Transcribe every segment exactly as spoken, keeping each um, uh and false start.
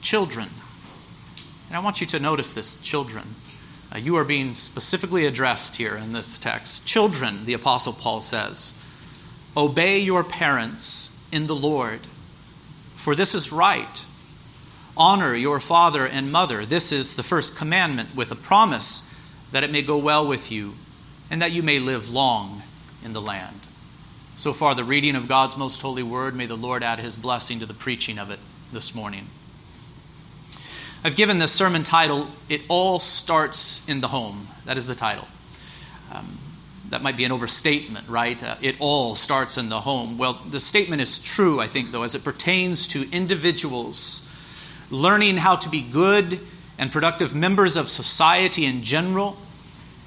children. And I want you to notice this, children. Uh, you are being specifically addressed here in this text. Children, the Apostle Paul says, obey your parents in the Lord, for this is right. Honor your father and mother. This is the first commandment with a promise that it may go well with you and that you may live long in the land. So far, the reading of God's most holy word. May the Lord add his blessing to the preaching of it this morning. I've given this sermon title, It All Starts in the Home. That is the title. Um, that might be an overstatement, right? Uh, it all starts in the home. Well, the statement is true, I think, though, as it pertains to individuals learning how to be good and productive members of society in general,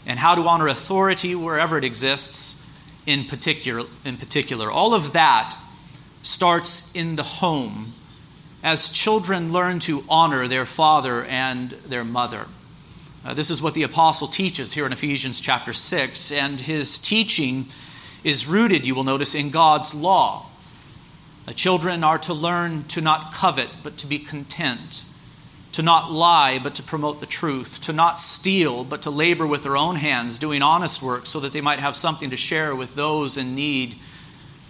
and how to honor authority wherever it exists in particular. In particular, all of that starts in the home as children learn to honor their father and their mother. Uh, this is what the apostle teaches here in Ephesians chapter six, and his teaching is rooted, you will notice, in God's law. Children are to learn to not covet, but to be content, to not lie, but to promote the truth, to not steal, but to labor with their own hands, doing honest work so that they might have something to share with those in need,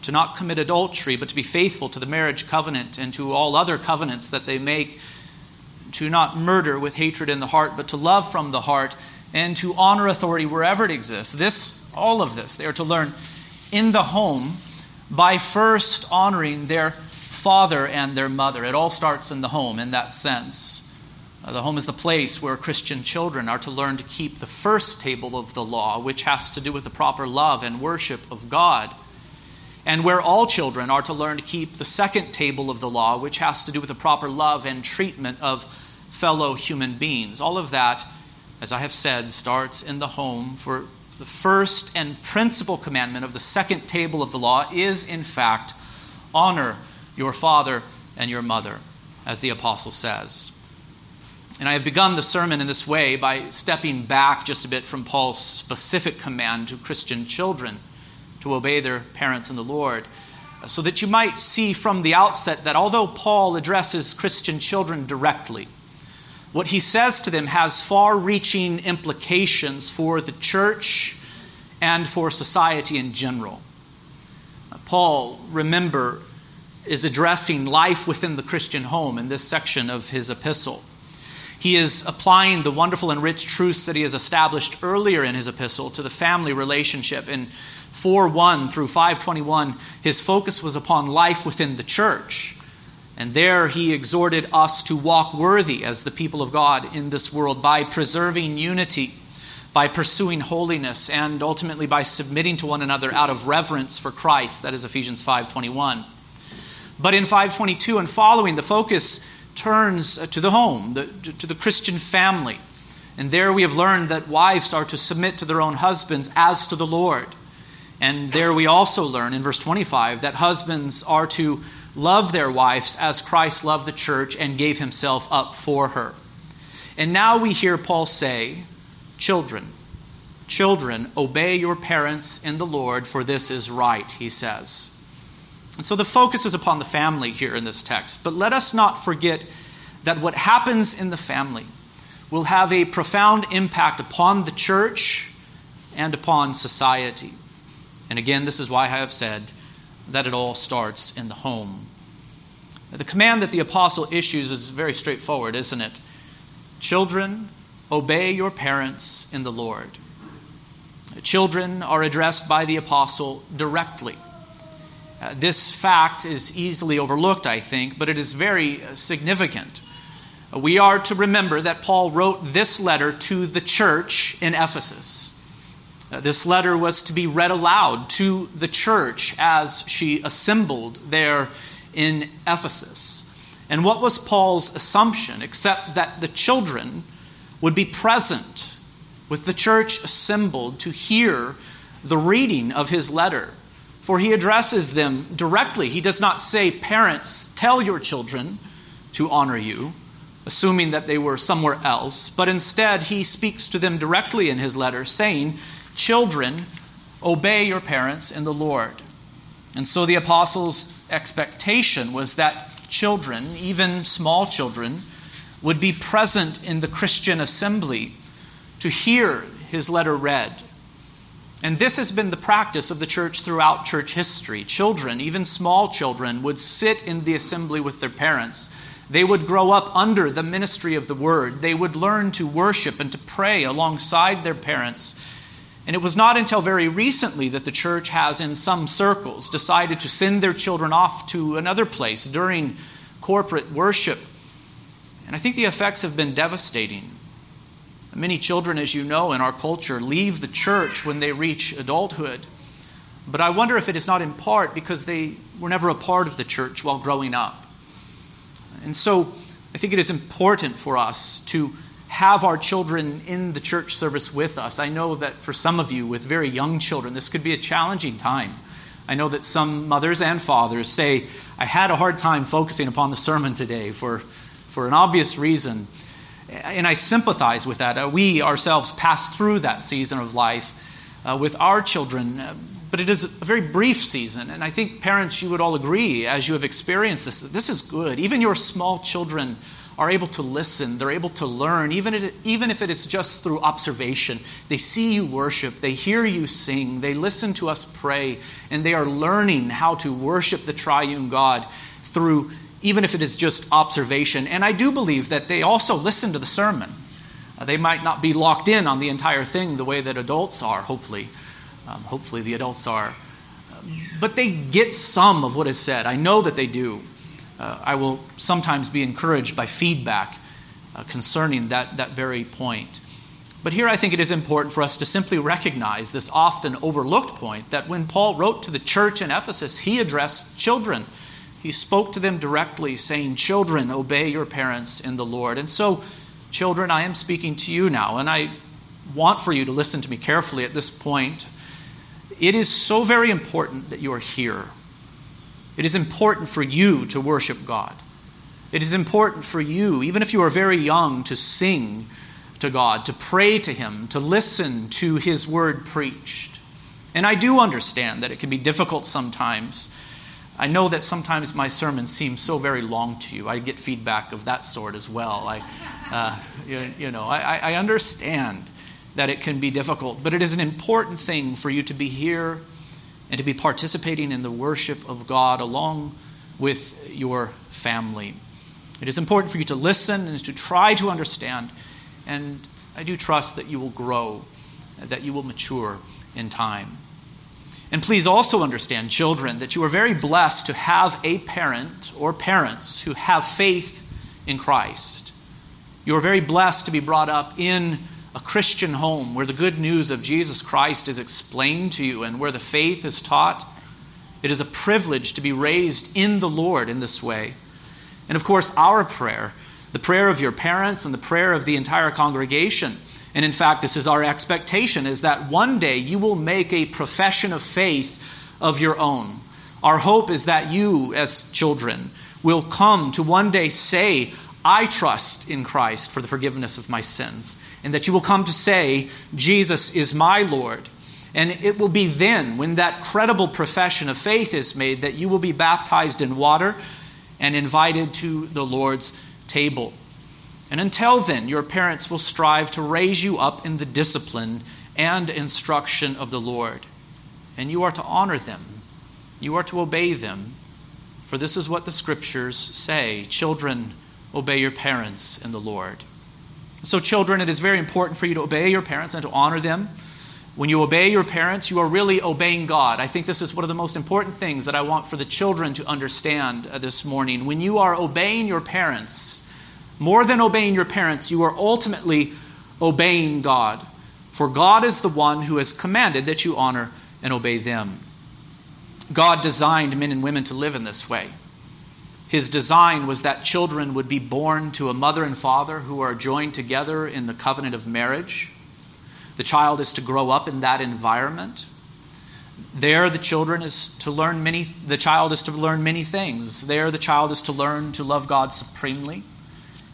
to not commit adultery, but to be faithful to the marriage covenant and to all other covenants that they make, to not murder with hatred in the heart, but to love from the heart, and to honor authority wherever it exists. This, all of this, they are to learn in the home, by first honoring their father and their mother. It all starts in the home in that sense. The home is the place where Christian children are to learn to keep the first table of the law, which has to do with the proper love and worship of God, and where all children are to learn to keep the second table of the law, which has to do with the proper love and treatment of fellow human beings. All of that, as I have said, starts in the home, for the first and principal commandment of the second table of the law is, in fact, honor your father and your mother, as the apostle says. And I have begun the sermon in this way by stepping back just a bit from Paul's specific command to Christian children to obey their parents in the Lord, so that you might see from the outset that although Paul addresses Christian children directly, what he says to them has far-reaching implications for the church and for society in general. Paul, remember, is addressing life within the Christian home in this section of his epistle. He is applying the wonderful and rich truths that he has established earlier in his epistle to the family relationship. In four one through five twenty-one, his focus was upon life within the church. And there he exhorted us to walk worthy as the people of God in this world by preserving unity, by pursuing holiness, and ultimately by submitting to one another out of reverence for Christ. That is Ephesians five twenty-one. But in five twenty-two and following, the focus turns to the home, the, to the Christian family. And there we have learned that wives are to submit to their own husbands as to the Lord. And there we also learn in verse twenty-five that husbands are to love their wives as Christ loved the church and gave himself up for her. And now we hear Paul say, children, children, obey your parents in the Lord, for this is right, he says. And so the focus is upon the family here in this text. But let us not forget that what happens in the family will have a profound impact upon the church and upon society. And again, this is why I have said that it all starts in the home. The command that the apostle issues is very straightforward, isn't it? Children, obey your parents in the Lord. Children are addressed by the apostle directly. Uh, this fact is easily overlooked, I think, but it is very significant. We are to remember that Paul wrote this letter to the church in Ephesus. This letter was to be read aloud to the church as she assembled there in Ephesus. And what was Paul's assumption, except that the children would be present with the church assembled to hear the reading of his letter? For he addresses them directly. He does not say, parents, tell your children to honor you, assuming that they were somewhere else. But instead, he speaks to them directly in his letter, saying, children, obey your parents in the Lord. And so the apostles' expectation was that children, even small children, would be present in the Christian assembly to hear his letter read. And this has been the practice of the church throughout church history. Children, even small children, would sit in the assembly with their parents. They would grow up under the ministry of the word. They would learn to worship and to pray alongside their parents. And it was not until very recently that the church has, in some circles, decided to send their children off to another place during corporate worship. And I think the effects have been devastating. Many children, as you know, in our culture leave the church when they reach adulthood. But I wonder if it is not in part because they were never a part of the church while growing up. And so I think it is important for us to have our children in the church service with us. I know that for some of you with very young children, this could be a challenging time. I know that some mothers and fathers say, I had a hard time focusing upon the sermon today for, for an obvious reason. And I sympathize with that. We ourselves pass through that season of life uh, with our children, but it is a very brief season. And I think parents, you would all agree, as you have experienced this, that this is good. Even your small children are able to listen, they're able to learn, even if, even if it is just through observation. They see you worship, they hear you sing, they listen to us pray, and they are learning how to worship the triune God through, even if it is just observation. And I do believe that they also listen to the sermon. Uh, they might not be locked in on the entire thing the way that adults are, hopefully. Um, hopefully the adults are. But they get some of what is said. I know that they do. Uh, I will sometimes be encouraged by feedback uh, concerning that, that very point. But here I think it is important for us to simply recognize this often overlooked point that when Paul wrote to the church in Ephesus, he addressed children. He spoke to them directly, saying, children, obey your parents in the Lord. And so, children, I am speaking to you now, and I want for you to listen to me carefully at this point. It is so very important that you are here. It is important for you to worship God. It is important for you, even if you are very young, to sing to God, to pray to Him, to listen to His word preached. And I do understand that it can be difficult sometimes. I know that sometimes my sermons seem so very long to you. I get feedback of that sort as well. I, uh, you, you know, I, I understand that it can be difficult, but it is an important thing for you to be here and to be participating in the worship of God along with your family. It is important for you to listen and to try to understand, and I do trust that you will grow, that you will mature in time. And please also understand, children, that you are very blessed to have a parent or parents who have faith in Christ. You are very blessed to be brought up in a Christian home where the good news of Jesus Christ is explained to you and where the faith is taught. It is a privilege to be raised in the Lord in this way. And of course, our prayer, the prayer of your parents and the prayer of the entire congregation, and in fact, this is our expectation, is that one day you will make a profession of faith of your own. Our hope is that you, as children, will come to one day say, I trust in Christ for the forgiveness of my sins, and that you will come to say, Jesus is my Lord. And it will be then, when that credible profession of faith is made, that you will be baptized in water and invited to the Lord's table. And until then, your parents will strive to raise you up in the discipline and instruction of the Lord. And you are to honor them. You are to obey them. For this is what the Scriptures say, children, obey your parents in the Lord. So children, it is very important for you to obey your parents and to honor them. When you obey your parents, you are really obeying God. I think this is one of the most important things that I want for the children to understand this morning. When you are obeying your parents, more than obeying your parents, you are ultimately obeying God. For God is the one who has commanded that you honor and obey them. God designed men and women to live in this way. His design was that children would be born to a mother and father who are joined together in the covenant of marriage. The child is to grow up in that environment. There the children is to learn many the child is to learn many things. There the child is to learn to love God supremely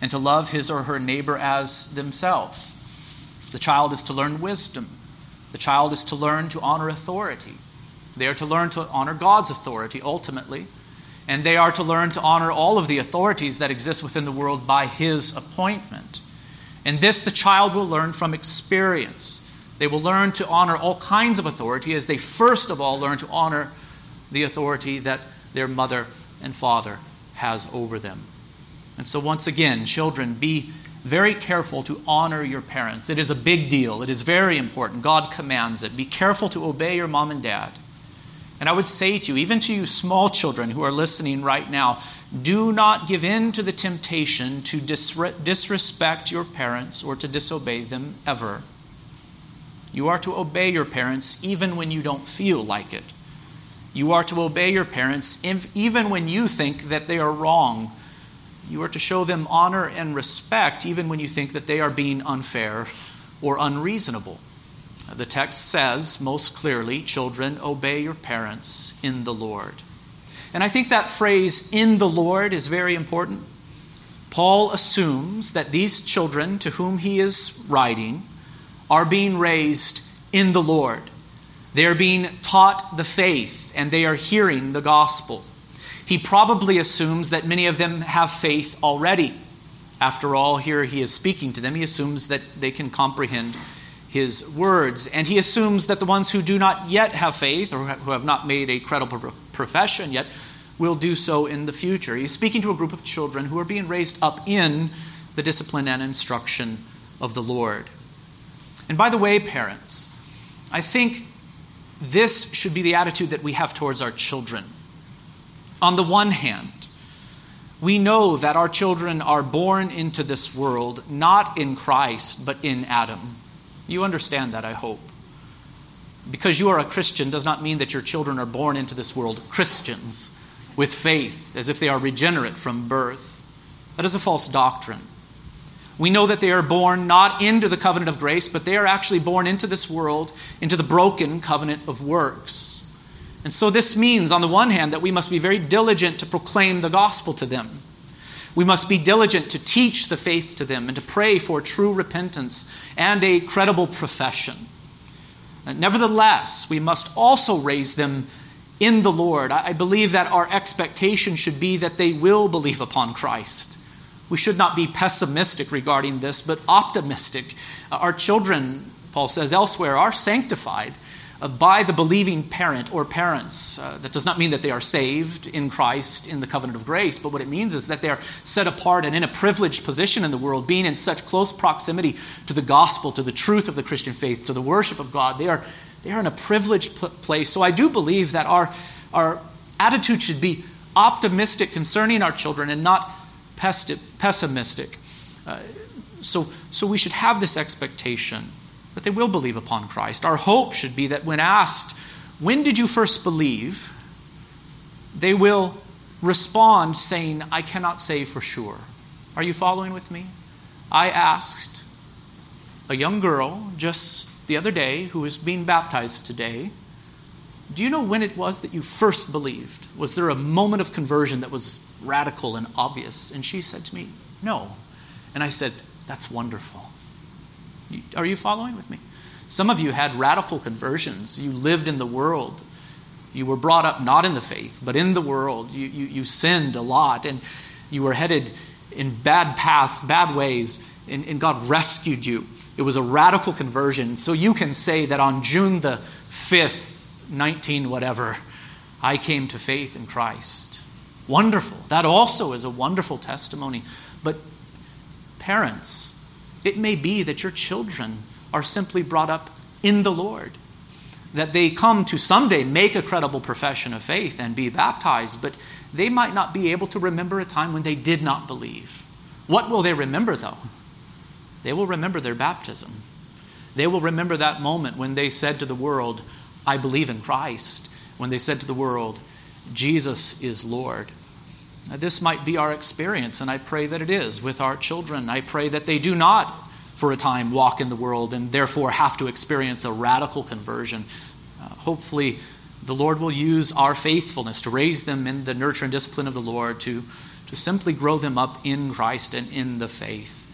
and to love his or her neighbor as themselves. The child is to learn wisdom. The child is to learn to honor authority. They are to learn to honor God's authority ultimately. and they are to learn to honor all of the authorities that exist within the world by his appointment. And this the child will learn from experience. They will learn to honor all kinds of authority as they first of all learn to honor the authority that their mother and father has over them. And so once again, children, be very careful to honor your parents. It is a big deal. It is very important. God commands it. Be careful to obey your mom and dad. And I would say to you, even to you small children who are listening right now, do not give in to the temptation to disrespect your parents or to disobey them ever. You are to obey your parents even when you don't feel like it. You are to obey your parents even when you think that they are wrong. You are to show them honor and respect even when you think that they are being unfair or unreasonable. The text says most clearly, children, obey your parents in the Lord. And I think that phrase, in the Lord, is very important. Paul assumes that these children to whom he is writing are being raised in the Lord. They are being taught the faith, and they are hearing the gospel. He probably assumes that many of them have faith already. After all, here he is speaking to them. He assumes that they can comprehend his words. And he assumes that the ones who do not yet have faith or who have not made a credible profession yet will do so in the future. He's speaking to a group of children who are being raised up in the discipline and instruction of the Lord. And by the way, parents, I think this should be the attitude that we have towards our children. On the one hand, we know that our children are born into this world, not in Christ, but in Adam. You understand that, I hope. Because you are a Christian does not mean that your children are born into this world Christians with faith, as if they are regenerate from birth. That is a false doctrine. We know that they are born not into the covenant of grace, but they are actually born into this world, into the broken covenant of works. And so this means, on the one hand, that we must be very diligent to proclaim the gospel to them. We must be diligent to teach the faith to them and to pray for true repentance and a credible profession. And nevertheless, we must also raise them in the Lord. I believe that our expectation should be that they will believe upon Christ. We should not be pessimistic regarding this, but optimistic. Our children, Paul says elsewhere, are sanctified by the believing parent or parents. That does not mean that they are saved in Christ in the covenant of grace, but what it means is that they are set apart and in a privileged position in the world, being in such close proximity to the gospel, to the truth of the Christian faith, to the worship of God. They are, they are in a privileged place. So I do believe that our, our attitude should be optimistic concerning our children and not pessimistic. Uh, so, so we should have this expectation that they will believe upon Christ. Our hope should be that when asked, when did you first believe? They will respond saying, I cannot say for sure. Are you following with me? I asked a young girl just the other day who is being baptized today, do you know when it was that you first believed? Was there a moment of conversion that was radical and obvious? And she said to me, no. And I said, that's wonderful. Are you following with me? Some of you had radical conversions. You lived in the world. You were brought up not in the faith, but in the world. You, you, you sinned a lot, and you were headed in bad paths, bad ways, and, and God rescued you. It was a radical conversion. So you can say that on June the fifth, nineteen whatever, I came to faith in Christ. Wonderful. That also is a wonderful testimony. But parents, it may be that your children are simply brought up in the Lord, that they come to someday make a credible profession of faith and be baptized, but they might not be able to remember a time when they did not believe. What will they remember, though? They will remember their baptism. They will remember that moment when they said to the world, I believe in Christ. When they said to the world, Jesus is Lord. Now, this might be our experience, and I pray that it is with our children. I pray that they do not, for a time, walk in the world and therefore have to experience a radical conversion. Uh, hopefully, the Lord will use our faithfulness to raise them in the nurture and discipline of the Lord, to, to simply grow them up in Christ and in the faith.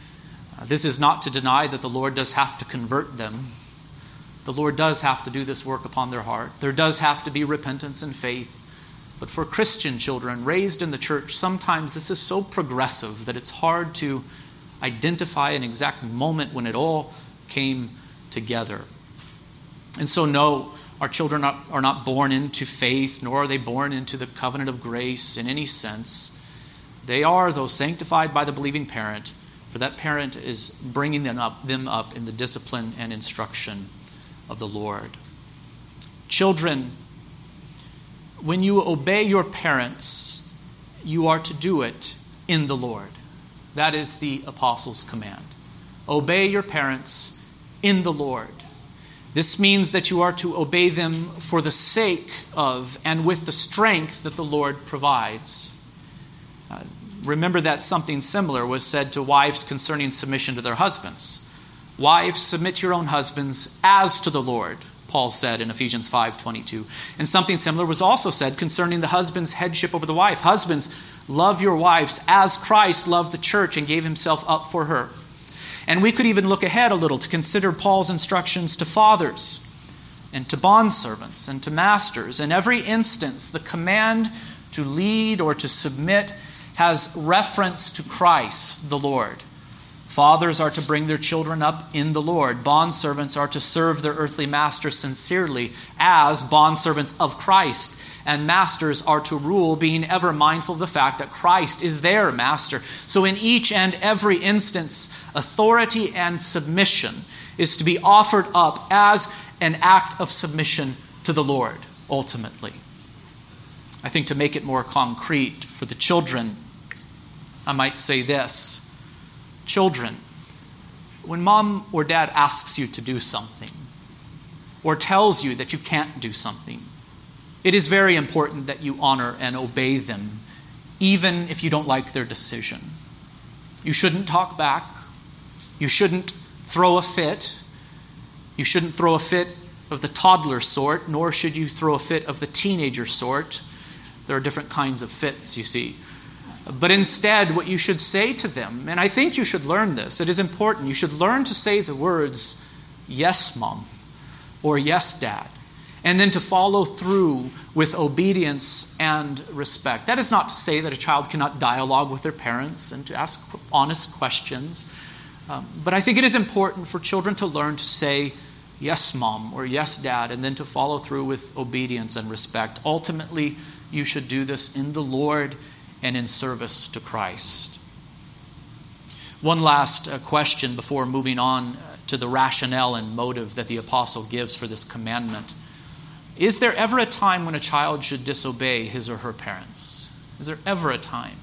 Uh, this is not to deny that the Lord does have to convert them. The Lord does have to do this work upon their heart. There does have to be repentance and faith. But for Christian children raised in the church, sometimes this is so progressive that it's hard to identify an exact moment when it all came together. And so, no, our children are not born into faith, nor are they born into the covenant of grace in any sense. They are, though, sanctified by the believing parent, for that parent is bringing them up, them up in the discipline and instruction of the Lord. Children, when you obey your parents, you are to do it in the Lord. That is the apostles' command. Obey your parents in the Lord. This means that you are to obey them for the sake of and with the strength that the Lord provides. Uh, remember that something similar was said to wives concerning submission to their husbands. Wives, submit to your own husbands as to the Lord, Paul said in Ephesians five twenty-two. And something similar was also said concerning the husband's headship over the wife. Husbands, love your wives as Christ loved the church and gave himself up for her. And we could even look ahead a little to consider Paul's instructions to fathers and to bondservants and to masters. In every instance, the command to lead or to submit has reference to Christ the Lord. Fathers are to bring their children up in the Lord. Bondservants are to serve their earthly masters sincerely as bondservants of Christ. And masters are to rule, being ever mindful of the fact that Christ is their master. So in each and every instance, authority and submission is to be offered up as an act of submission to the Lord, ultimately. I think to make it more concrete for the children, I might say this. Children, when mom or dad asks you to do something or tells you that you can't do something, it is very important that you honor and obey them, even if you don't like their decision. You shouldn't talk back. You shouldn't throw a fit. You shouldn't throw a fit of the toddler sort, nor should you throw a fit of the teenager sort. There are different kinds of fits, you see. But instead, what you should say to them, and I think you should learn this, it is important, you should learn to say the words, yes, mom, or yes, dad, and then to follow through with obedience and respect. That is not to say that a child cannot dialogue with their parents and to ask honest questions, um, but I think it is important for children to learn to say, yes, mom, or yes, dad, and then to follow through with obedience and respect. Ultimately, you should do this in the Lord and in service to Christ. One last question before moving on to the rationale and motive that the apostle gives for this commandment. Is there ever a time when a child should disobey his or her parents? Is there ever a time?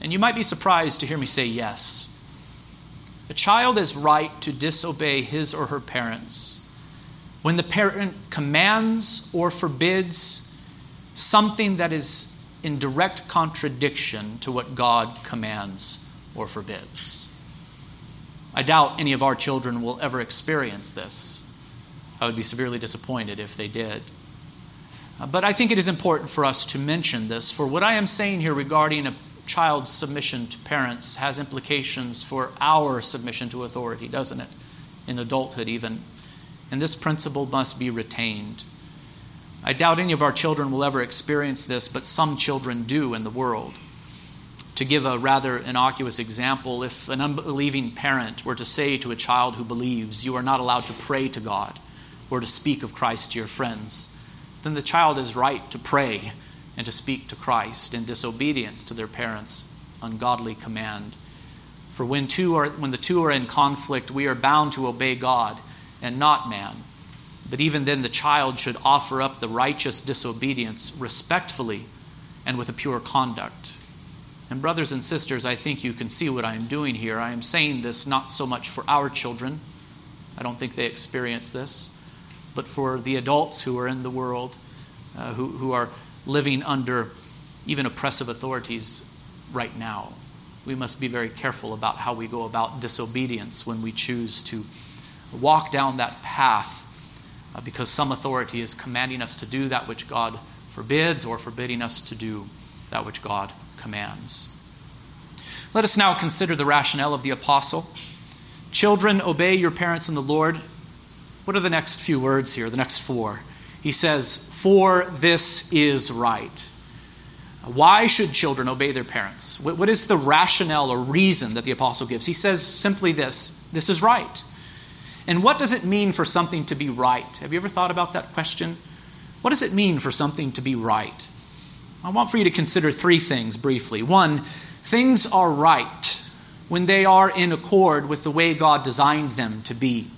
And you might be surprised to hear me say yes. A child is right to disobey his or her parents when the parent commands or forbids something that is in direct contradiction to what God commands or forbids. I doubt any of our children will ever experience this. I would be severely disappointed if they did. But I think it is important for us to mention this, for what I am saying here regarding a child's submission to parents has implications for our submission to authority, doesn't it? In adulthood even. And this principle must be retained. I doubt any of our children will ever experience this, but some children do in the world. To give a rather innocuous example, if an unbelieving parent were to say to a child who believes, you are not allowed to pray to God or to speak of Christ to your friends, then the child is right to pray and to speak to Christ in disobedience to their parents' ungodly command. For when two are, when the two are in conflict, we are bound to obey God and not man. But even then, the child should offer up the righteous disobedience respectfully and with a pure conduct. And brothers and sisters, I think you can see what I am doing here. I am saying this not so much for our children. I don't think they experience this. But for the adults who are in the world, uh, who, who are living under even oppressive authorities right now, we must be very careful about how we go about disobedience when we choose to walk down that path, because some authority is commanding us to do that which God forbids or forbidding us to do that which God commands. Let us now consider the rationale of the apostle. Children, obey your parents in the Lord. What are the next few words here, the next four? He says, "For this is right." Why should children obey their parents? What is the rationale or reason that the apostle gives? He says simply this: this is right. And what does it mean for something to be right? Have you ever thought about that question? What does it mean for something to be right? I want for you to consider three things briefly. One, things are right when they are in accord with the way God designed them to be.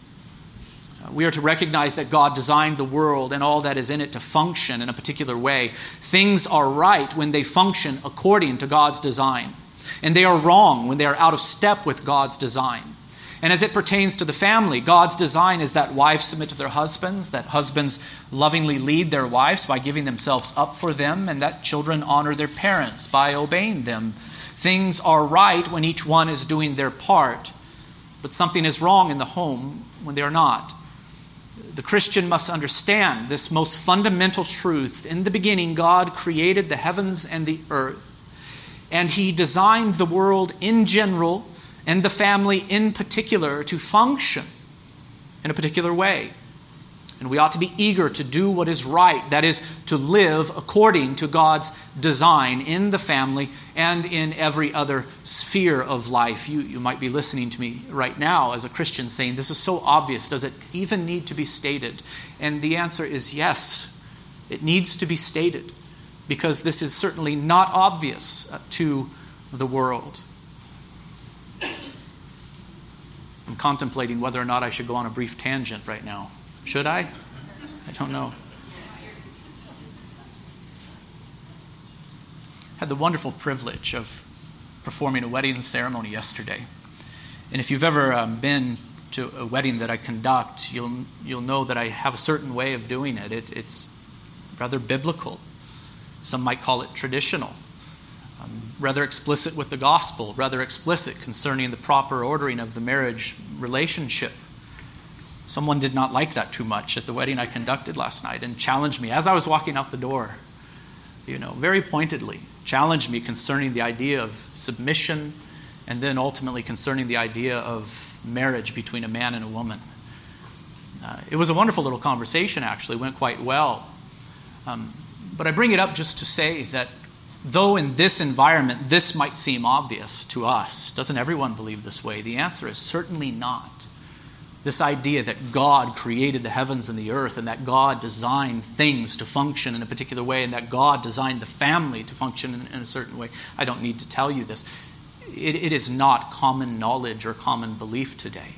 We are to recognize that God designed the world and all that is in it to function in a particular way. Things are right when they function according to God's design. And they are wrong when they are out of step with God's design. And as it pertains to the family, God's design is that wives submit to their husbands, that husbands lovingly lead their wives by giving themselves up for them, and that children honor their parents by obeying them. Things are right when each one is doing their part, but something is wrong in the home when they are not. The Christian must understand this most fundamental truth. In the beginning, God created the heavens and the earth, and He designed the world in general and the family in particular to function in a particular way. And we ought to be eager to do what is right, that is, to live according to God's design in the family and in every other sphere of life. You, you might be listening to me right now as a Christian saying, this is so obvious, does it even need to be stated? And the answer is yes, it needs to be stated, because this is certainly not obvious to the world. I'm contemplating whether or not I should go on a brief tangent right now. Should I? I don't know. I had the wonderful privilege of performing a wedding ceremony yesterday. And if you've ever um, been to a wedding that I conduct, you'll you'll know that I have a certain way of doing it. it it's rather biblical. Some might call it traditional. Um, rather explicit with the gospel, rather explicit concerning the proper ordering of the marriage relationship. Someone did not like that too much at the wedding I conducted last night and challenged me as I was walking out the door, you know, very pointedly, challenged me concerning the idea of submission and then ultimately concerning the idea of marriage between a man and a woman. Uh, it was a wonderful little conversation, actually. It went quite well. Um, but I bring it up just to say that though in this environment this might seem obvious to us, doesn't everyone believe this way? The answer is certainly not. This idea that God created the heavens and the earth and that God designed things to function in a particular way and that God designed the family to function in, in a certain way. I don't need to tell you this. It, it is not common knowledge or common belief today.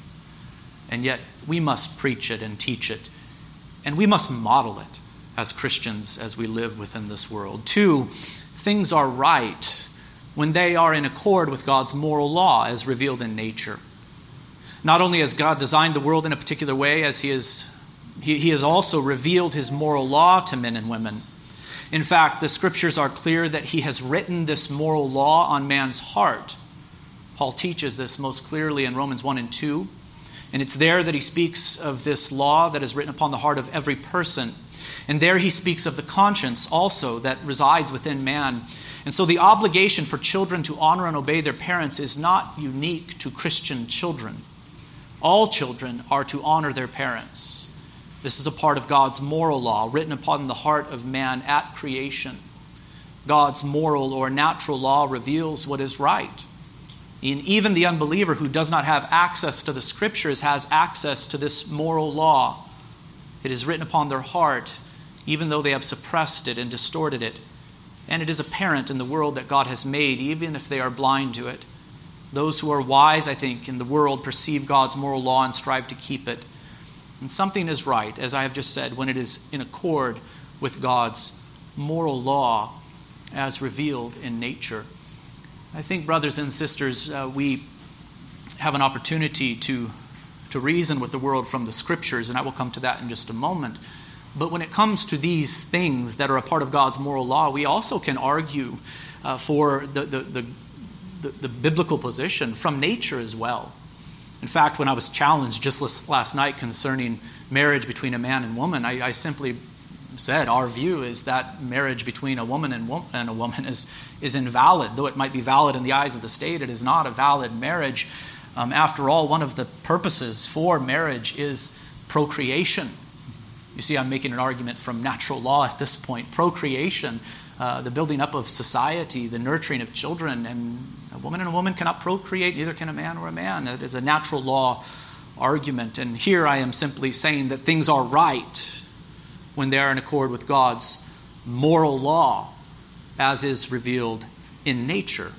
And yet we must preach it and teach it. And we must model it as Christians as we live within this world. Two, things are right when they are in accord with God's moral law as revealed in nature. Not only has God designed the world in a particular way, as He is, He, he has also revealed His moral law to men and women. In fact, the Scriptures are clear that He has written this moral law on man's heart. Paul teaches this most clearly in Romans one and two. And it's there that he speaks of this law that is written upon the heart of every person. And there he speaks of the conscience also that resides within man. And so the obligation for children to honor and obey their parents is not unique to Christian children. All children are to honor their parents. This is a part of God's moral law written upon the heart of man at creation. God's moral or natural law reveals what is right. And even the unbeliever who does not have access to the Scriptures has access to this moral law. It is written upon their heart, even though they have suppressed it and distorted it. And it is apparent in the world that God has made, even if they are blind to it. Those who are wise, I think, in the world perceive God's moral law and strive to keep it. And something is right, as I have just said, when it is in accord with God's moral law as revealed in nature. I think, brothers and sisters, uh, we have an opportunity to, to reason with the world from the Scriptures, and I will come to that in just a moment. But when it comes to these things that are a part of God's moral law, we also can argue uh, for the the, the The, the biblical position from nature as well. In fact, when I was challenged just last night concerning marriage between a man and woman, I, I simply said our view is that marriage between a woman and, wo- and a woman is, is invalid. Though it might be valid in the eyes of the state, it is not a valid marriage. Um, after all, one of the purposes for marriage is procreation. You see, I'm making an argument from natural law at this point. Procreation, uh, the building up of society, the nurturing of children, and a woman and a woman cannot procreate, neither can a man or a man. It is a natural law argument. And here I am simply saying that things are right when they are in accord with God's moral law, as is revealed in nature.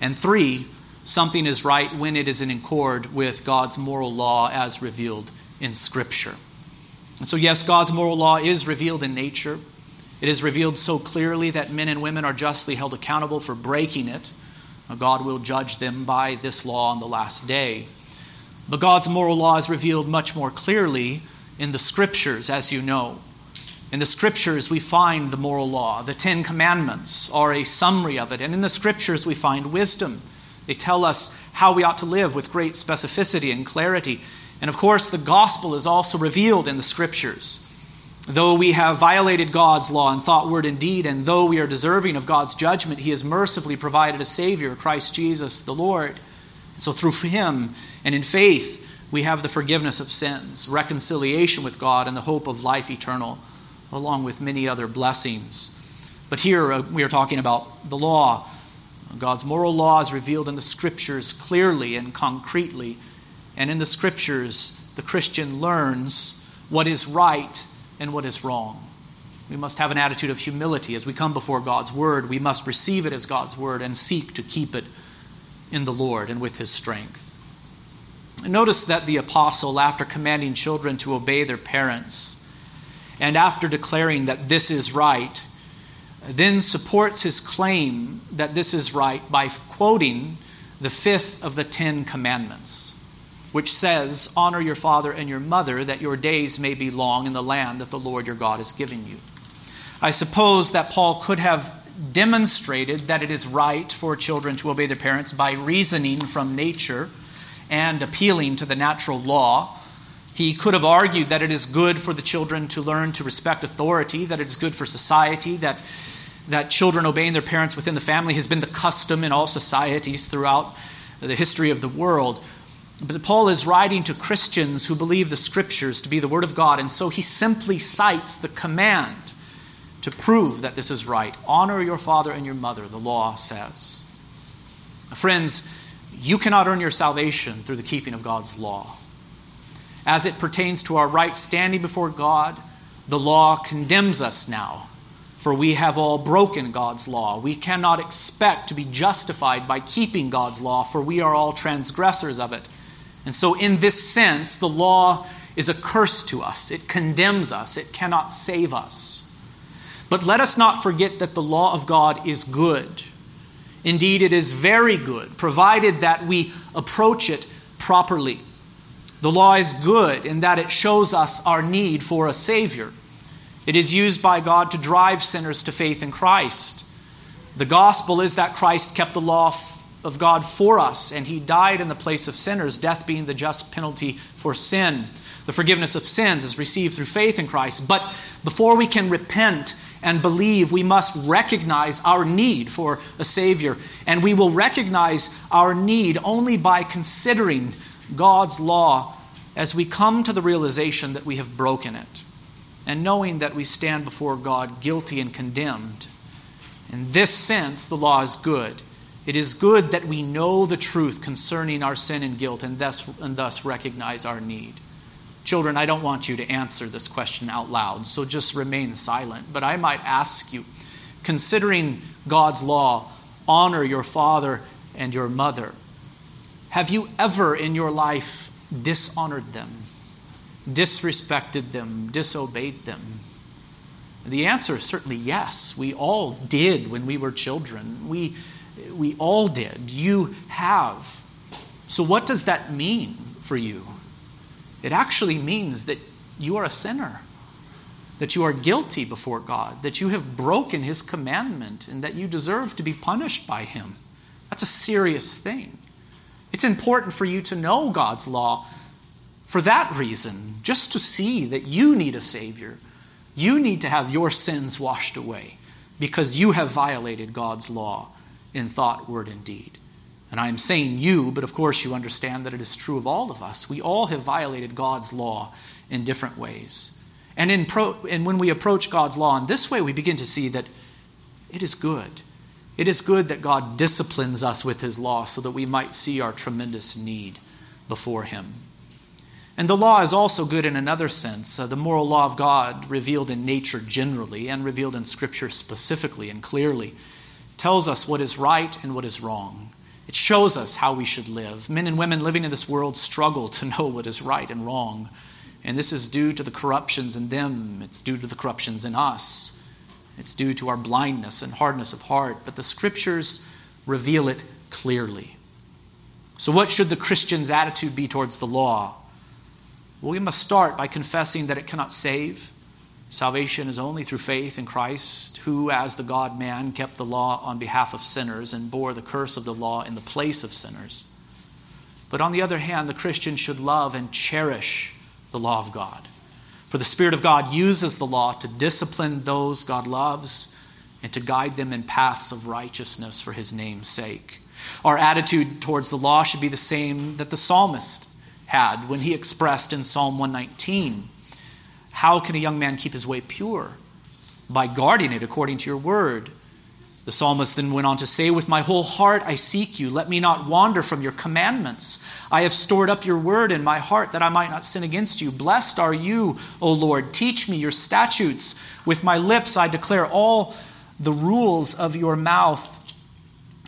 And three, something is right when it is in accord with God's moral law as revealed in Scripture. And so yes, God's moral law is revealed in nature. It is revealed so clearly that men and women are justly held accountable for breaking it. God will judge them by this law on the last day. But God's moral law is revealed much more clearly in the Scriptures, as you know. In the Scriptures, we find the moral law. The Ten Commandments are a summary of it. And in the Scriptures, we find wisdom. They tell us how we ought to live with great specificity and clarity. And of course, the gospel is also revealed in the Scriptures. Though we have violated God's law in thought, word, and deed, and though we are deserving of God's judgment, He has mercifully provided a Savior, Christ Jesus the Lord. So through Him and in faith, we have the forgiveness of sins, reconciliation with God, and the hope of life eternal, along with many other blessings. But here we are talking about the law. God's moral law is revealed in the Scriptures clearly and concretely. And in the Scriptures, the Christian learns what is right and what is wrong. We must have an attitude of humility as we come before God's Word. We must receive it as God's Word and seek to keep it in the Lord and with His strength. Notice that the apostle, after commanding children to obey their parents, and after declaring that this is right, then supports his claim that this is right by quoting the fifth of the Ten Commandments, which says, "Honor your father and your mother, that your days may be long in the land that the Lord your God has given you." I suppose that Paul could have demonstrated that it is right for children to obey their parents by reasoning from nature and appealing to the natural law. He could have argued that it is good for the children to learn to respect authority, that it is good for society, that, that children obeying their parents within the family has been the custom in all societies throughout the history of the world. But Paul is writing to Christians who believe the Scriptures to be the Word of God, and so he simply cites the command to prove that this is right. Honor your father and your mother, the law says. Friends, you cannot earn your salvation through the keeping of God's law. As it pertains to our right standing before God, the law condemns us now, for we have all broken God's law. We cannot expect to be justified by keeping God's law, for we are all transgressors of it. And so in this sense, the law is a curse to us. It condemns us. It cannot save us. But let us not forget that the law of God is good. Indeed, it is very good, provided that we approach it properly. The law is good in that it shows us our need for a Savior. It is used by God to drive sinners to faith in Christ. The gospel is that Christ kept the law of God for us, and He died in the place of sinners, death being the just penalty for sin. The forgiveness of sins is received through faith in Christ. But before we can repent and believe, we must recognize our need for a Savior. And we will recognize our need only by considering God's law as we come to the realization that we have broken it, and knowing that we stand before God guilty and condemned. In this sense, the law is good. It is good that we know the truth concerning our sin and guilt, and thus, and thus recognize our need. Children, I don't want you to answer this question out loud, so just remain silent. But I might ask you, considering God's law, honor your father and your mother, have you ever in your life dishonored them, disrespected them, disobeyed them? The answer is certainly yes. We all did when we were children. We, we all did. You have. So what does that mean for you? It actually means that you are a sinner, that you are guilty before God, that you have broken His commandment, and that you deserve to be punished by Him. That's a serious thing. It's important for you to know God's law for that reason, just to see that you need a Savior. You need to have your sins washed away because you have violated God's law in thought, word, and deed. And I am saying you, but of course you understand that it is true of all of us. We all have violated God's law in different ways. And, in pro- and when we approach God's law in this way, we begin to see that it is good. It is good that God disciplines us with his law so that we might see our tremendous need before him. And the law is also good in another sense. Uh, the moral law of God, revealed in nature generally and revealed in Scripture specifically and clearly, tells us what is right and what is wrong. It shows us how we should live. Men and women living in this world struggle to know what is right and wrong. And this is due to the corruptions in them. It's due to the corruptions in us. It's due to our blindness and hardness of heart. But the Scriptures reveal it clearly. So what should the Christian's attitude be towards the law? Well, we must start by confessing that it cannot save. Salvation is only through faith in Christ, who, as the God-man, kept the law on behalf of sinners and bore the curse of the law in the place of sinners. But on the other hand, the Christian should love and cherish the law of God. For the Spirit of God uses the law to discipline those God loves and to guide them in paths of righteousness for his name's sake. Our attitude towards the law should be the same that the psalmist had when he expressed in Psalm one nineteen, "How can a young man keep his way pure? By guarding it according to your word." The psalmist then went on to say, "With my whole heart I seek you. Let me not wander from your commandments. I have stored up your word in my heart that I might not sin against you. Blessed are you, O Lord. Teach me your statutes. With my lips I declare all the rules of your mouth.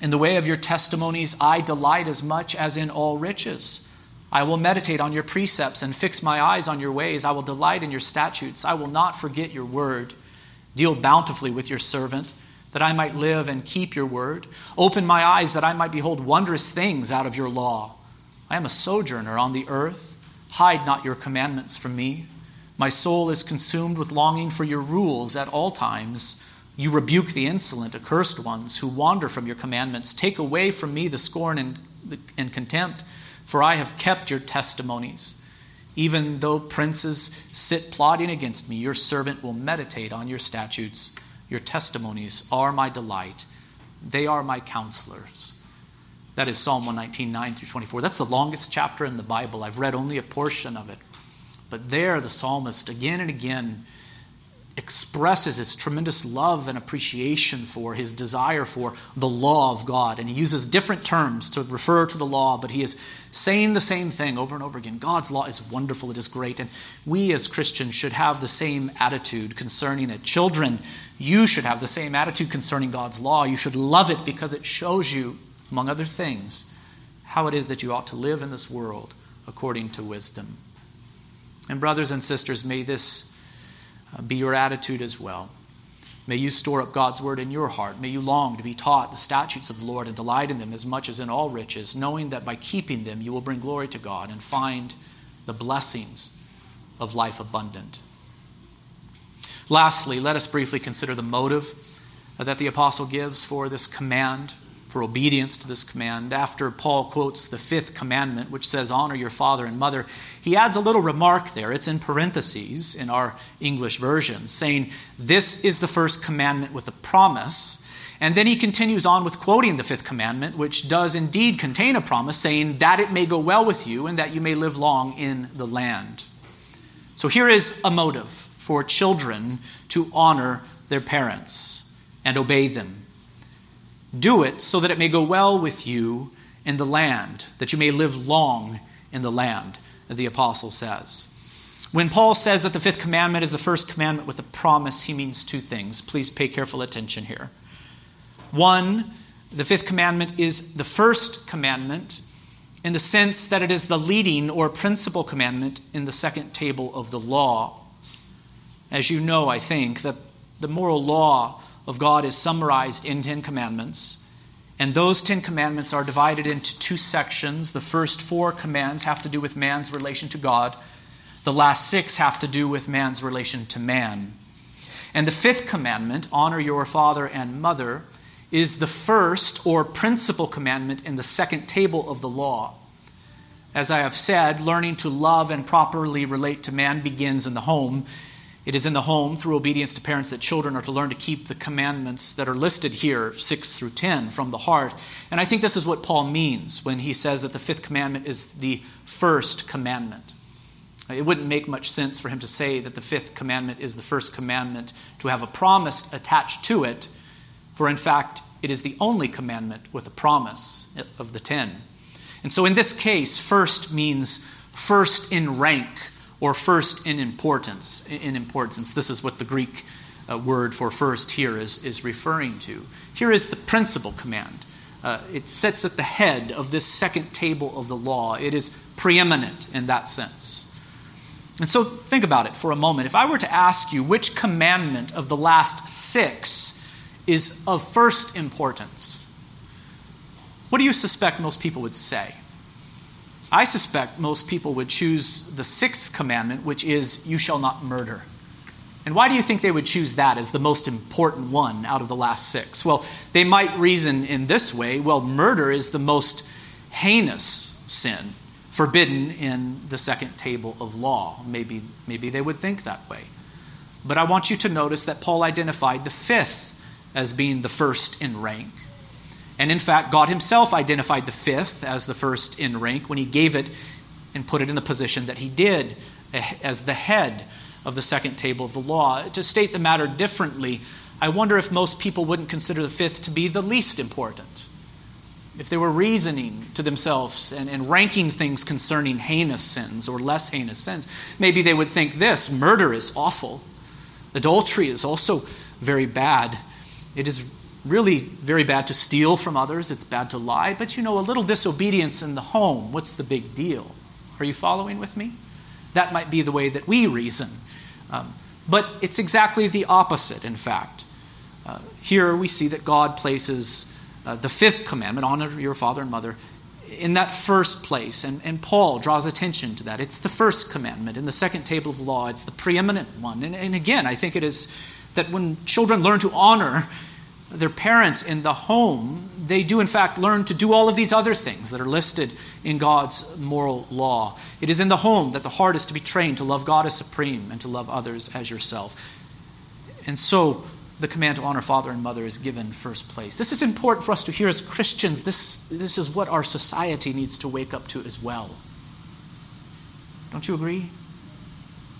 In the way of your testimonies I delight as much as in all riches. I will meditate on your precepts and fix my eyes on your ways. I will delight in your statutes. I will not forget your word. Deal bountifully with your servant, that I might live and keep your word. Open my eyes, that I might behold wondrous things out of your law. I am a sojourner on the earth. Hide not your commandments from me. My soul is consumed with longing for your rules at all times. You rebuke the insolent, accursed ones who wander from your commandments. Take away from me the scorn and, and contempt. For I have kept your testimonies. Even though princes sit plotting against me, your servant will meditate on your statutes. Your testimonies are my delight. They are my counselors." That is Psalm one nineteen, nine through twenty-four. That's the longest chapter in the Bible. I've read only a portion of it. But there the psalmist again and again expresses his tremendous love and appreciation for, his desire for the law of God. And he uses different terms to refer to the law, but he is saying the same thing over and over again. God's law is wonderful, it is great, and we as Christians should have the same attitude concerning it. Children, you should have the same attitude concerning God's law. You should love it because it shows you, among other things, how it is that you ought to live in this world according to wisdom. And brothers and sisters, may this be your attitude as well. May you store up God's word in your heart. May you long to be taught the statutes of the Lord and delight in them as much as in all riches, knowing that by keeping them you will bring glory to God and find the blessings of life abundant. Lastly, let us briefly consider the motive that the apostle gives for this command, for obedience to this command. After Paul quotes the fifth commandment, which says, "Honor your father and mother," he adds a little remark there. It's in parentheses in our English version, saying, "This is the first commandment with a promise." And then he continues on with quoting the fifth commandment, which does indeed contain a promise, saying, "That it may go well with you and that you may live long in the land." So here is a motive for children to honor their parents and obey them. "Do it so that it may go well with you in the land, that you may live long in the land," the apostle says. When Paul says that the fifth commandment is the first commandment with a promise, he means two things. Please pay careful attention here. One, the fifth commandment is the first commandment in the sense that it is the leading or principal commandment in the second table of the law. As you know, I think, that the moral law of God is summarized in Ten Commandments. And those Ten Commandments are divided into two sections. The first four commands have to do with man's relation to God. The last six have to do with man's relation to man. And the fifth commandment, "Honor your father and mother," is the first or principal commandment in the second table of the law. As I have said, learning to love and properly relate to man begins in the home. It is in the home, through obedience to parents, that children are to learn to keep the commandments that are listed here, six through ten, from the heart. And I think this is what Paul means when he says that the fifth commandment is the first commandment. It wouldn't make much sense for him to say that the fifth commandment is the first commandment to have a promise attached to it, for in fact, it is the only commandment with a promise of the ten. And so in this case, first means first in rank or first in importance. In importance, this is what the Greek uh, word for first here is, is referring to. Here is the principal command. Uh, it sits at the head of this second table of the law. It is preeminent in that sense. And so think about it for a moment. If I were to ask you which commandment of the last six is of first importance, what do you suspect most people would say? I suspect most people would choose the sixth commandment, which is, you shall not murder. And why do you think they would choose that as the most important one out of the last six? Well, they might reason in this way, well, murder is the most heinous sin forbidden in the second table of law. Maybe, maybe they would think that way. But I want you to notice that Paul identified the fifth as being the first in rank. And in fact, God himself identified the fifth as the first in rank when he gave it and put it in the position that he did as the head of the second table of the law. To state the matter differently, I wonder if most people wouldn't consider the fifth to be the least important. If they were reasoning to themselves and, and ranking things concerning heinous sins or less heinous sins, maybe they would think this: murder is awful. Adultery is also very bad. It is really very bad to steal from others. It's bad to lie. But you know, a little disobedience in the home, what's the big deal? Are you following with me? That might be the way that we reason. Um, but it's exactly the opposite, in fact. Uh, here we see that God places Uh, the fifth commandment, honor your father and mother, in that first place. And, and Paul draws attention to that. It's the first commandment. In the second table of law, it's the preeminent one. And, and again, I think it is that when children learn to honor their parents in the home, they do in fact learn to do all of these other things that are listed in God's moral law. It is in the home that the heart is to be trained to love God as supreme and to love others as yourself. And so the command to honor father and mother is given first place. This is important for us to hear as Christians. This, this is what our society needs to wake up to as well. Don't you agree?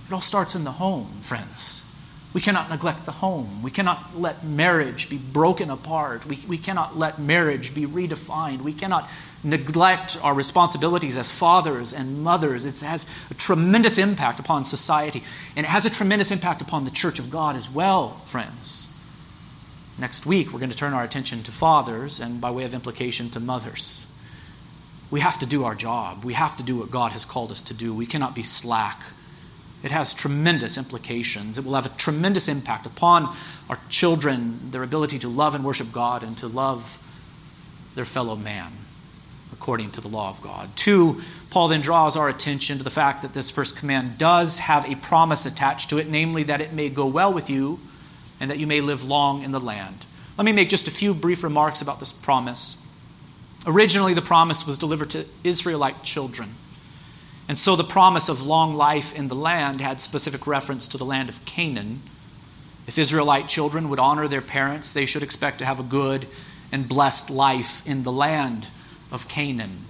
It all starts in the home, friends. We cannot neglect the home. We cannot let marriage be broken apart. We, we cannot let marriage be redefined. We cannot neglect our responsibilities as fathers and mothers. It has a tremendous impact upon society, and it has a tremendous impact upon the Church of God as well, friends. Next week, we're going to turn our attention to fathers and, by way of implication, to mothers. We have to do our job. We have to do what God has called us to do. We cannot be slack. It has tremendous implications. It will have a tremendous impact upon our children, their ability to love and worship God and to love their fellow man according to the law of God. Two, Paul then draws our attention to the fact that this first command does have a promise attached to it, namely that it may go well with you and that you may live long in the land. Let me make just a few brief remarks about this promise. Originally, the promise was delivered to Israelite children. And so the promise of long life in the land had specific reference to the land of Canaan. If Israelite children would honor their parents, they should expect to have a good and blessed life in the land of Canaan.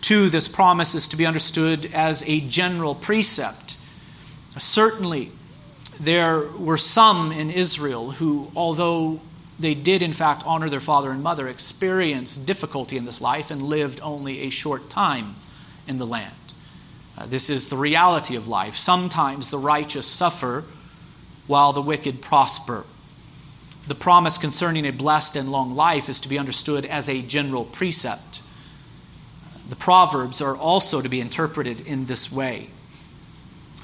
Two, this promise is to be understood as a general precept. Certainly, there were some in Israel who, although they did in fact honor their father and mother, experienced difficulty in this life and lived only a short time in the land. Uh, this is the reality of life. Sometimes the righteous suffer while the wicked prosper. The promise concerning a blessed and long life is to be understood as a general precept. The Proverbs are also to be interpreted in this way.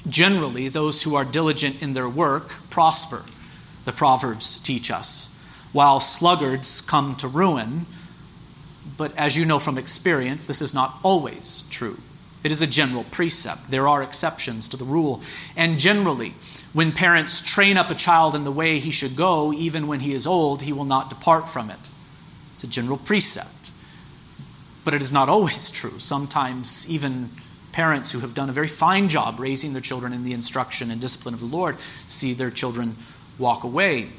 Generally, those who are diligent in their work prosper, the Proverbs teach us, while sluggards come to ruin. But as you know from experience, this is not always true. It is a general precept. There are exceptions to the rule. And generally, when parents train up a child in the way he should go, even when he is old, he will not depart from it. It's a general precept. But it is not always true. Sometimes even parents who have done a very fine job raising their children in the instruction and discipline of the Lord see their children walk away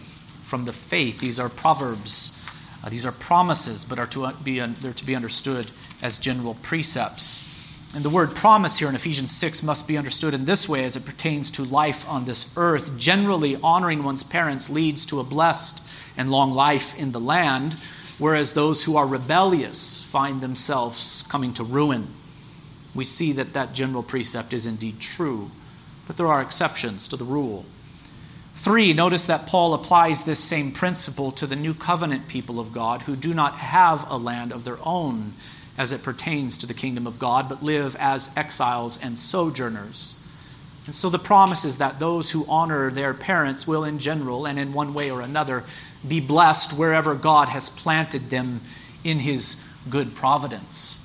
from the faith. These are proverbs, uh, these are promises, but are to be, uh, they're to be understood as general precepts. And the word promise here in Ephesians six must be understood in this way as it pertains to life on this earth. Generally, honoring one's parents leads to a blessed and long life in the land, whereas those who are rebellious find themselves coming to ruin. We see that that general precept is indeed true, but there are exceptions to the rule. Three, notice that Paul applies this same principle to the new covenant people of God who do not have a land of their own as it pertains to the kingdom of God, but live as exiles and sojourners. And so the promise is that those who honor their parents will in general and in one way or another be blessed wherever God has planted them in his good providence.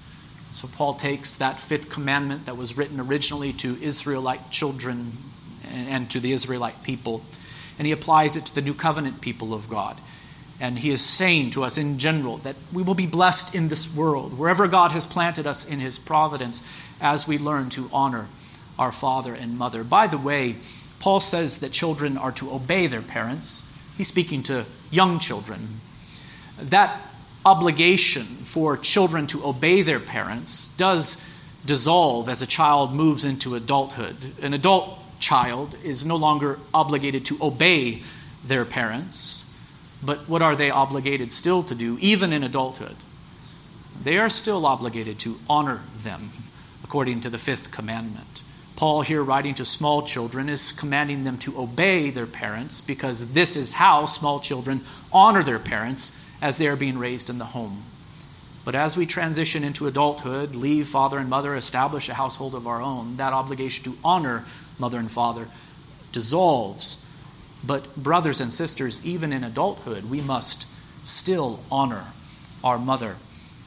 So Paul takes that fifth commandment that was written originally to Israelite children and to the Israelite people, and he applies it to the new covenant people of God. And he is saying to us in general that we will be blessed in this world, wherever God has planted us in his providence, as we learn to honor our father and mother. By the way, Paul says that children are to obey their parents. He's speaking to young children. That obligation for children to obey their parents does dissolve as a child moves into adulthood. An adult child is no longer obligated to obey their parents. But what are they obligated still to do, even in adulthood? They are still obligated to honor them, according to the fifth commandment. Paul, here writing to small children, is commanding them to obey their parents, because this is how small children honor their parents as they are being raised in the home. But as we transition into adulthood, leave father and mother, establish a household of our own, that obligation to honor mother and father dissolves. But brothers and sisters, even in adulthood, we must still honor our mother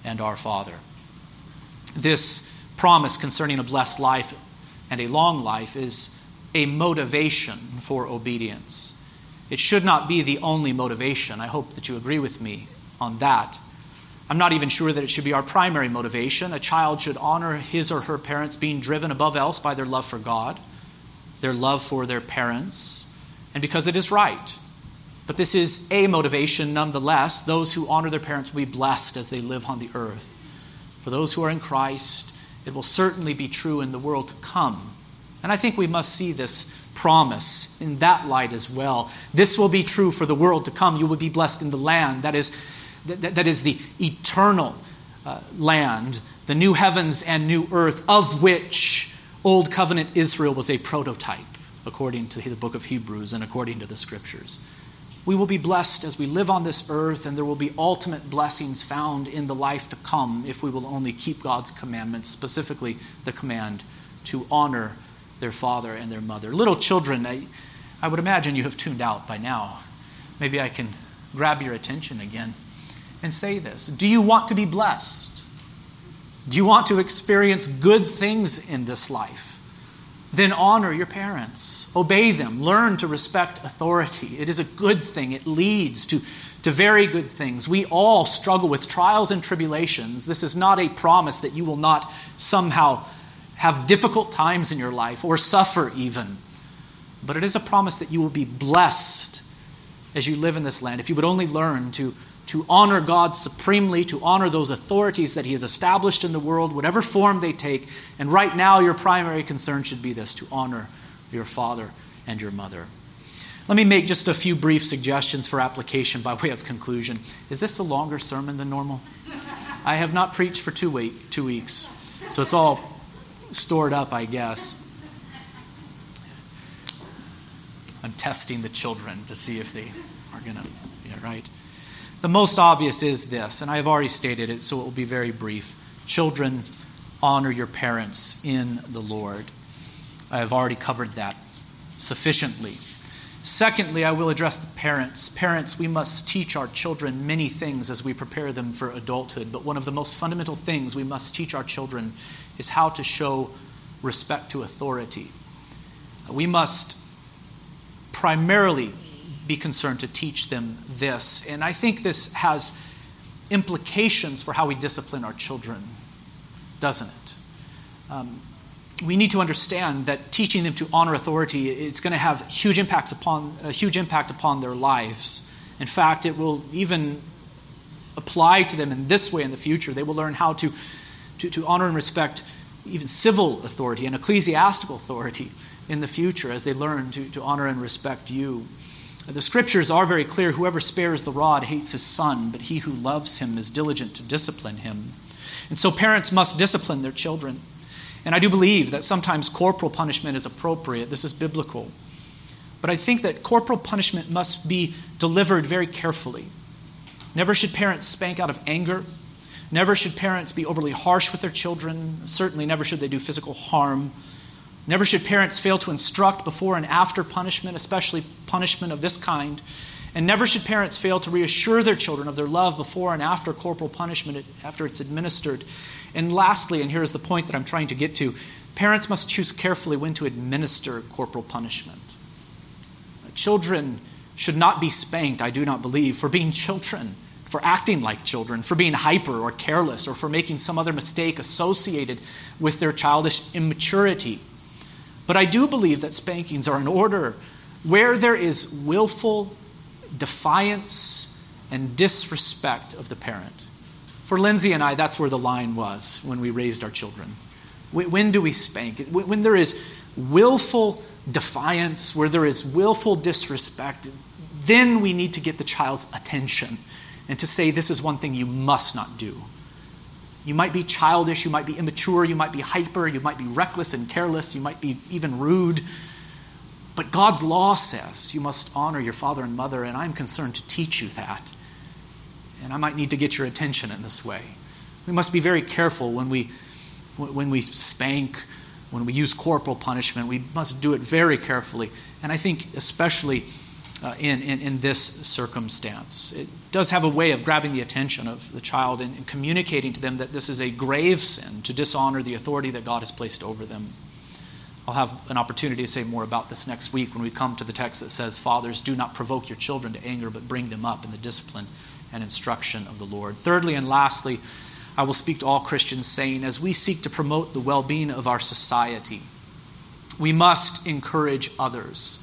and our father. This promise concerning a blessed life and a long life is a motivation for obedience. It should not be the only motivation. I hope that you agree with me on that. I'm not even sure that it should be our primary motivation. A child should honor his or her parents, being driven above else by their love for God, their love for their parents, and because it is right. But this is a motivation nonetheless. Those who honor their parents will be blessed as they live on the earth. For those who are in Christ, it will certainly be true in the world to come. And I think we must see this promise in that light as well. This will be true for the world to come. You will be blessed in the land. That is, that, that is the eternal uh, land, the new heavens and new earth, of which Old Covenant Israel was a prototype, according to the book of Hebrews and according to the scriptures. We will be blessed as we live on this earth, and there will be ultimate blessings found in the life to come if we will only keep God's commandments, specifically the command to honor their father and their mother. Little children, I, I would imagine you have tuned out by now. Maybe I can grab your attention again and say this. Do you want to be blessed? Do you want to experience good things in this life? Then honor your parents. Obey them. Learn to respect authority. It is a good thing. It leads to, to very good things. We all struggle with trials and tribulations. This is not a promise that you will not somehow have difficult times in your life or suffer even. But it is a promise that you will be blessed as you live in this land. If you would only learn to, to honor God supremely, to honor those authorities that he has established in the world, whatever form they take. And right now, your primary concern should be this, to honor your father and your mother. Let me make just a few brief suggestions for application by way of conclusion. Is this a longer sermon than normal? I have not preached for two, week, two weeks, so it's all stored up, I guess. I'm testing the children to see if they are going to be right. The most obvious is this, and I have already stated it, so it will be very brief. Children, honor your parents in the Lord. I have already covered that sufficiently. Secondly, I will address the parents. Parents, we must teach our children many things as we prepare them for adulthood, but one of the most fundamental things we must teach our children is how to show respect to authority. We must primarily be concerned to teach them this. And I think this has implications for how we discipline our children, doesn't it? Um, we need to understand that teaching them to honor authority, it's going to have huge impacts upon, a huge impact upon their lives. In fact, it will even apply to them in this way in the future. They will learn how to, to, to honor and respect even civil authority and ecclesiastical authority in the future as they learn to, to honor and respect you. The scriptures are very clear. Whoever spares the rod hates his son, but he who loves him is diligent to discipline him. And so parents must discipline their children. And I do believe that sometimes corporal punishment is appropriate. This is biblical. But I think that corporal punishment must be delivered very carefully. Never should parents spank out of anger. Never should parents be overly harsh with their children. Certainly never should they do physical harm. Never should parents fail to instruct before and after punishment, especially punishment of this kind. And never should parents fail to reassure their children of their love before and after corporal punishment, after it's administered. And lastly, and here is the point that I'm trying to get to, parents must choose carefully when to administer corporal punishment. Children should not be spanked, I do not believe, for being children, for acting like children, for being hyper or careless, or for making some other mistake associated with their childish immaturity. But I do believe that spankings are in order where there is willful defiance and disrespect of the parent. For Lindsay and I, that's where the line was when we raised our children. When do we spank? When there is willful defiance, where there is willful disrespect, then we need to get the child's attention and to say, this is one thing you must not do. You might be childish, you might be immature, you might be hyper, you might be reckless and careless, you might be even rude. But God's law says you must honor your father and mother, and I'm concerned to teach you that. And I might need to get your attention in this way. We must be very careful when we, when we spank, when we use corporal punishment. We must do it very carefully. And I think especially Uh, in, in, in this circumstance. It does have a way of grabbing the attention of the child and, and communicating to them that this is a grave sin to dishonor the authority that God has placed over them. I'll have an opportunity to say more about this next week when we come to the text that says, "Fathers, do not provoke your children to anger, but bring them up in the discipline and instruction of the Lord." Thirdly and lastly, I will speak to all Christians saying, as we seek to promote the well-being of our society, we must encourage others,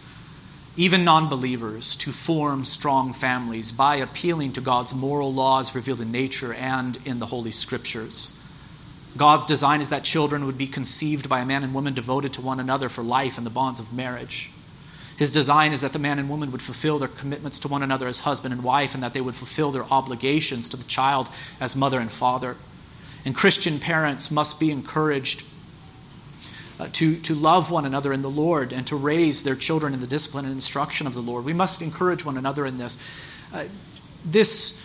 even non-believers, to form strong families by appealing to God's moral laws revealed in nature and in the Holy Scriptures. God's design is that children would be conceived by a man and woman devoted to one another for life and the bonds of marriage. His design is that the man and woman would fulfill their commitments to one another as husband and wife, and that they would fulfill their obligations to the child as mother and father. And Christian parents must be encouraged Uh, to, to love one another in the Lord and to raise their children in the discipline and instruction of the Lord. We must encourage one another in this. Uh, this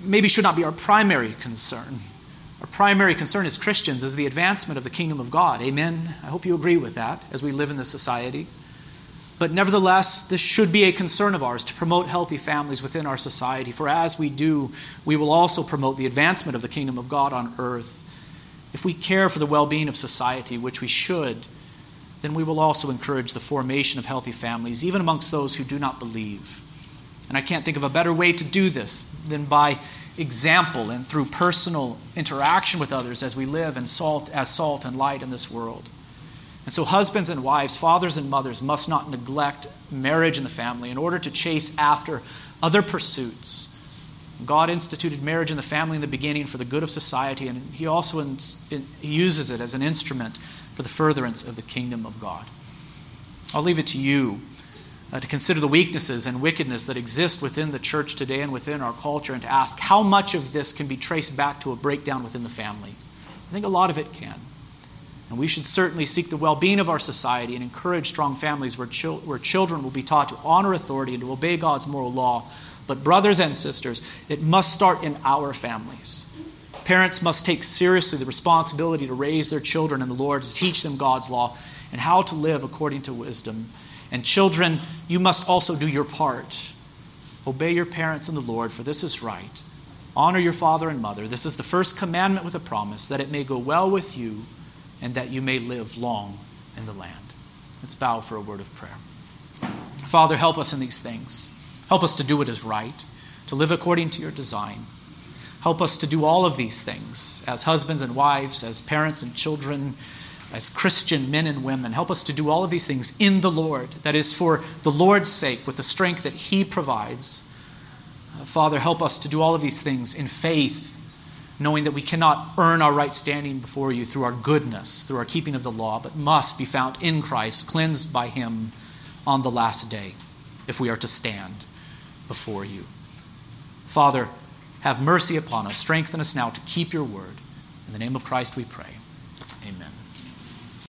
maybe should not be our primary concern. Our primary concern as Christians is the advancement of the kingdom of God. Amen? I hope you agree with that as we live in this society. But nevertheless, this should be a concern of ours, to promote healthy families within our society. For as we do, we will also promote the advancement of the kingdom of God on earth. If we care for the well-being of society, which we should, then we will also encourage the formation of healthy families, even amongst those who do not believe. And I can't think of a better way to do this than by example and through personal interaction with others as we live and salt as salt and light in this world. And so husbands and wives, fathers and mothers must not neglect marriage and the family in order to chase after other pursuits. God instituted marriage and the family in the beginning for the good of society, and he also in, in, he uses it as an instrument for the furtherance of the kingdom of God. I'll leave it to you uh, to consider the weaknesses and wickedness that exist within the church today and within our culture, and to ask how much of this can be traced back to a breakdown within the family. I think a lot of it can. And we should certainly seek the well-being of our society and encourage strong families where, chil- where children will be taught to honor authority and to obey God's moral law. But brothers and sisters, it must start in our families. Parents must take seriously the responsibility to raise their children in the Lord, to teach them God's law and how to live according to wisdom. And children, you must also do your part. Obey your parents in the Lord, for this is right. Honor your father and mother. This is the first commandment with a promise, that it may go well with you and that you may live long in the land. Let's bow for a word of prayer. Father, help us in these things. Help us to do what is right, to live according to your design. Help us to do all of these things as husbands and wives, as parents and children, as Christian men and women. Help us to do all of these things in the Lord. That is, for the Lord's sake, with the strength that he provides. Father, help us to do all of these things in faith, knowing that we cannot earn our right standing before you through our goodness, through our keeping of the law, but must be found in Christ, cleansed by him on the last day, if we are to stand before you. Father, have mercy upon us. Strengthen us now to keep your word. In the name of Christ we pray. Amen.